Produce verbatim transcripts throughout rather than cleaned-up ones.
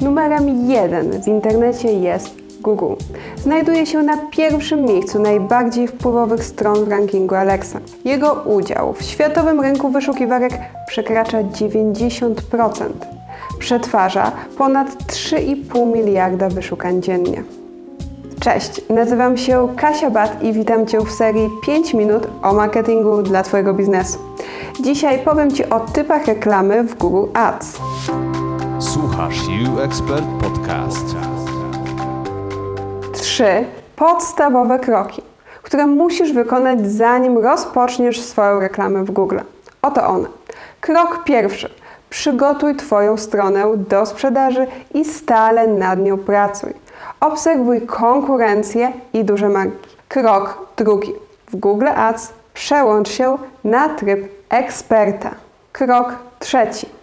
Numerem jeden w internecie jest Google. Znajduje się na pierwszym miejscu najbardziej wpływowych stron w rankingu O L X. Jego udział w światowym rynku wyszukiwarek przekracza dziewięćdziesiąt procent. Przetwarza ponad trzy i pół miliarda wyszukań dziennie. Cześć, nazywam się Kasia Bat i witam Cię w serii pięć minut o marketingu dla Twojego biznesu. Dzisiaj powiem Ci o typach reklamy w Google Ads. Słuchasz You Expert Podcast. Trzy podstawowe kroki, które musisz wykonać, zanim rozpoczniesz swoją reklamę w Google. Oto one. Krok pierwszy. Przygotuj Twoją stronę do sprzedaży i stale nad nią pracuj. Obserwuj konkurencję i duże marki. Krok drugi. W Google Ads przełącz się na tryb eksperta. Krok trzeci.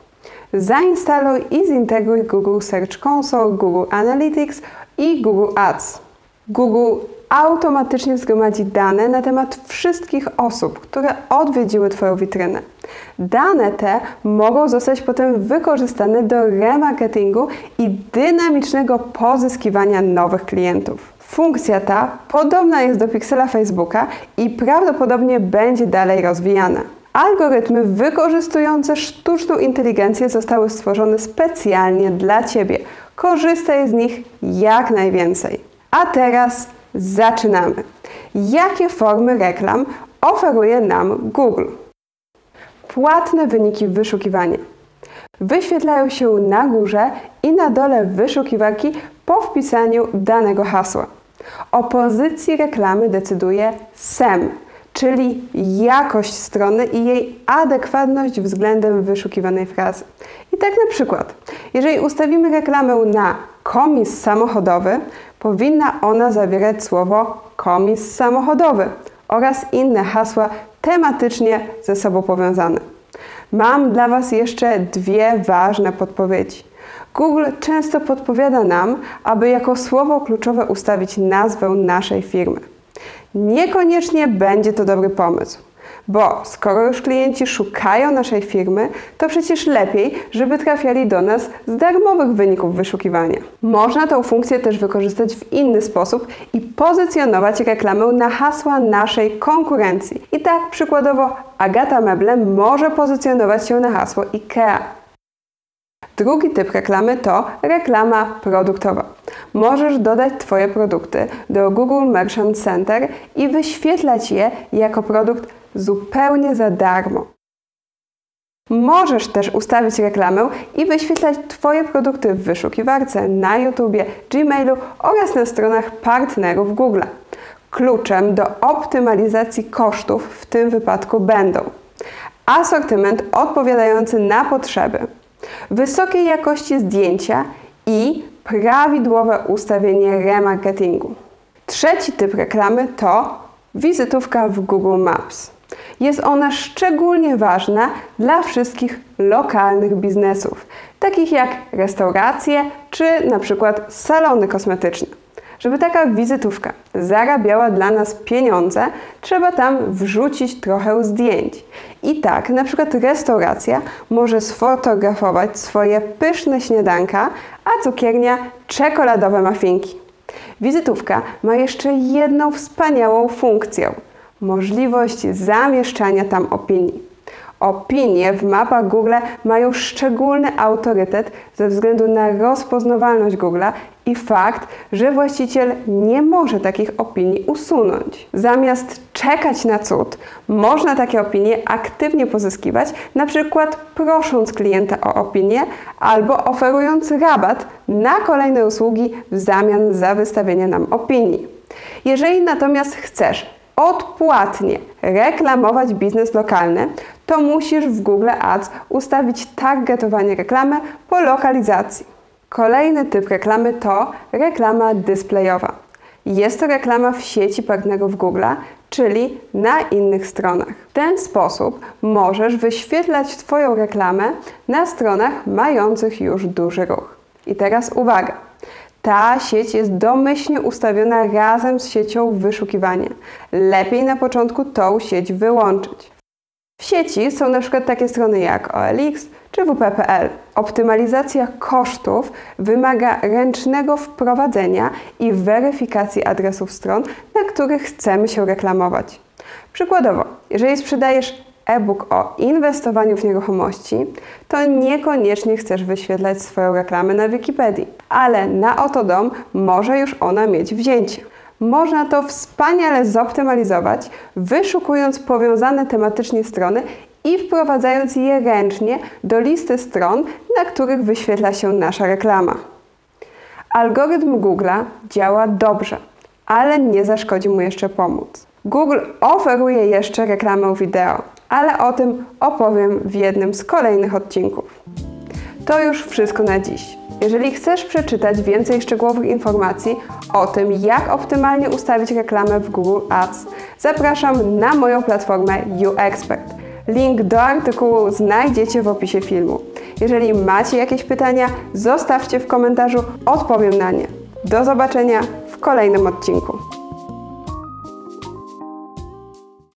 Zainstaluj i zintegruj Google Search Console, Google Analytics i Google Ads. Google automatycznie zgromadzi dane na temat wszystkich osób, które odwiedziły Twoją witrynę. Dane te mogą zostać potem wykorzystane do remarketingu i dynamicznego pozyskiwania nowych klientów. Funkcja ta podobna jest do piksela Facebooka i prawdopodobnie będzie dalej rozwijana. Algorytmy wykorzystujące sztuczną inteligencję zostały stworzone specjalnie dla Ciebie. Korzystaj z nich jak najwięcej. A teraz zaczynamy. Jakie formy reklam oferuje nam Google? Płatne wyniki wyszukiwania. Wyświetlają się na górze i na dole wyszukiwarki po wpisaniu danego hasła. O pozycji reklamy decyduje S E M, czyli jakość strony i jej adekwatność względem wyszukiwanej frazy. I tak na przykład, jeżeli ustawimy reklamę na komis samochodowy, powinna ona zawierać słowo komis samochodowy oraz inne hasła tematycznie ze sobą powiązane. Mam dla Was jeszcze dwie ważne podpowiedzi. Google często podpowiada nam, aby jako słowo kluczowe ustawić nazwę naszej firmy. Niekoniecznie będzie to dobry pomysł, bo skoro już klienci szukają naszej firmy, to przecież lepiej, żeby trafiali do nas z darmowych wyników wyszukiwania. Można tę funkcję też wykorzystać w inny sposób i pozycjonować reklamę na hasła naszej konkurencji. I tak przykładowo Agata Meble może pozycjonować się na hasło IKEA. Drugi typ reklamy to reklama produktowa. Możesz dodać Twoje produkty do Google Merchant Center i wyświetlać je jako produkt zupełnie za darmo. Możesz też ustawić reklamę i wyświetlać Twoje produkty w wyszukiwarce, na YouTubie, Gmailu oraz na stronach partnerów Google. Kluczem do optymalizacji kosztów w tym wypadku będą asortyment odpowiadający na potrzeby, wysokiej jakości zdjęcia i prawidłowe ustawienie remarketingu. Trzeci typ reklamy to wizytówka w Google Maps. Jest ona szczególnie ważna dla wszystkich lokalnych biznesów, takich jak restauracje czy na przykład salony kosmetyczne. Żeby taka wizytówka zarabiała dla nas pieniądze, trzeba tam wrzucić trochę zdjęć. I tak, na przykład restauracja może sfotografować swoje pyszne śniadanka, a cukiernia czekoladowe muffinki. Wizytówka ma jeszcze jedną wspaniałą funkcję – możliwość zamieszczania tam opinii. Opinie w mapach Google mają szczególny autorytet ze względu na rozpoznawalność Google i fakt, że właściciel nie może takich opinii usunąć. Zamiast czekać na cud, można takie opinie aktywnie pozyskiwać, na przykład prosząc klienta o opinię albo oferując rabat na kolejne usługi w zamian za wystawienie nam opinii. Jeżeli natomiast chcesz odpłatnie reklamować biznes lokalny, to musisz w Google Ads ustawić targetowanie reklamy po lokalizacji. Kolejny typ reklamy to reklama displayowa. Jest to reklama w sieci partnerów Google, czyli na innych stronach. W ten sposób możesz wyświetlać Twoją reklamę na stronach mających już duży ruch. I teraz uwaga! Ta sieć jest domyślnie ustawiona razem z siecią wyszukiwania. Lepiej na początku tą sieć wyłączyć. W sieci są na przykład takie strony jak O L X czy W P kropka P L. Optymalizacja kosztów wymaga ręcznego wprowadzenia i weryfikacji adresów stron, na których chcemy się reklamować. Przykładowo, jeżeli sprzedajesz e-book o inwestowaniu w nieruchomości, to niekoniecznie chcesz wyświetlać swoją reklamę na Wikipedii, ale na Otodom może już ona mieć wzięcie. Można to wspaniale zoptymalizować, wyszukując powiązane tematycznie strony i wprowadzając je ręcznie do listy stron, na których wyświetla się nasza reklama. Algorytm Google'a działa dobrze, ale nie zaszkodzi mu jeszcze pomóc. Google oferuje jeszcze reklamę wideo, ale o tym opowiem w jednym z kolejnych odcinków. To już wszystko na dziś. Jeżeli chcesz przeczytać więcej szczegółowych informacji o tym, jak optymalnie ustawić reklamę w Google Ads, zapraszam na moją platformę You Expert. Link do artykułu znajdziecie w opisie filmu. Jeżeli macie jakieś pytania, zostawcie w komentarzu, odpowiem na nie. Do zobaczenia w kolejnym odcinku.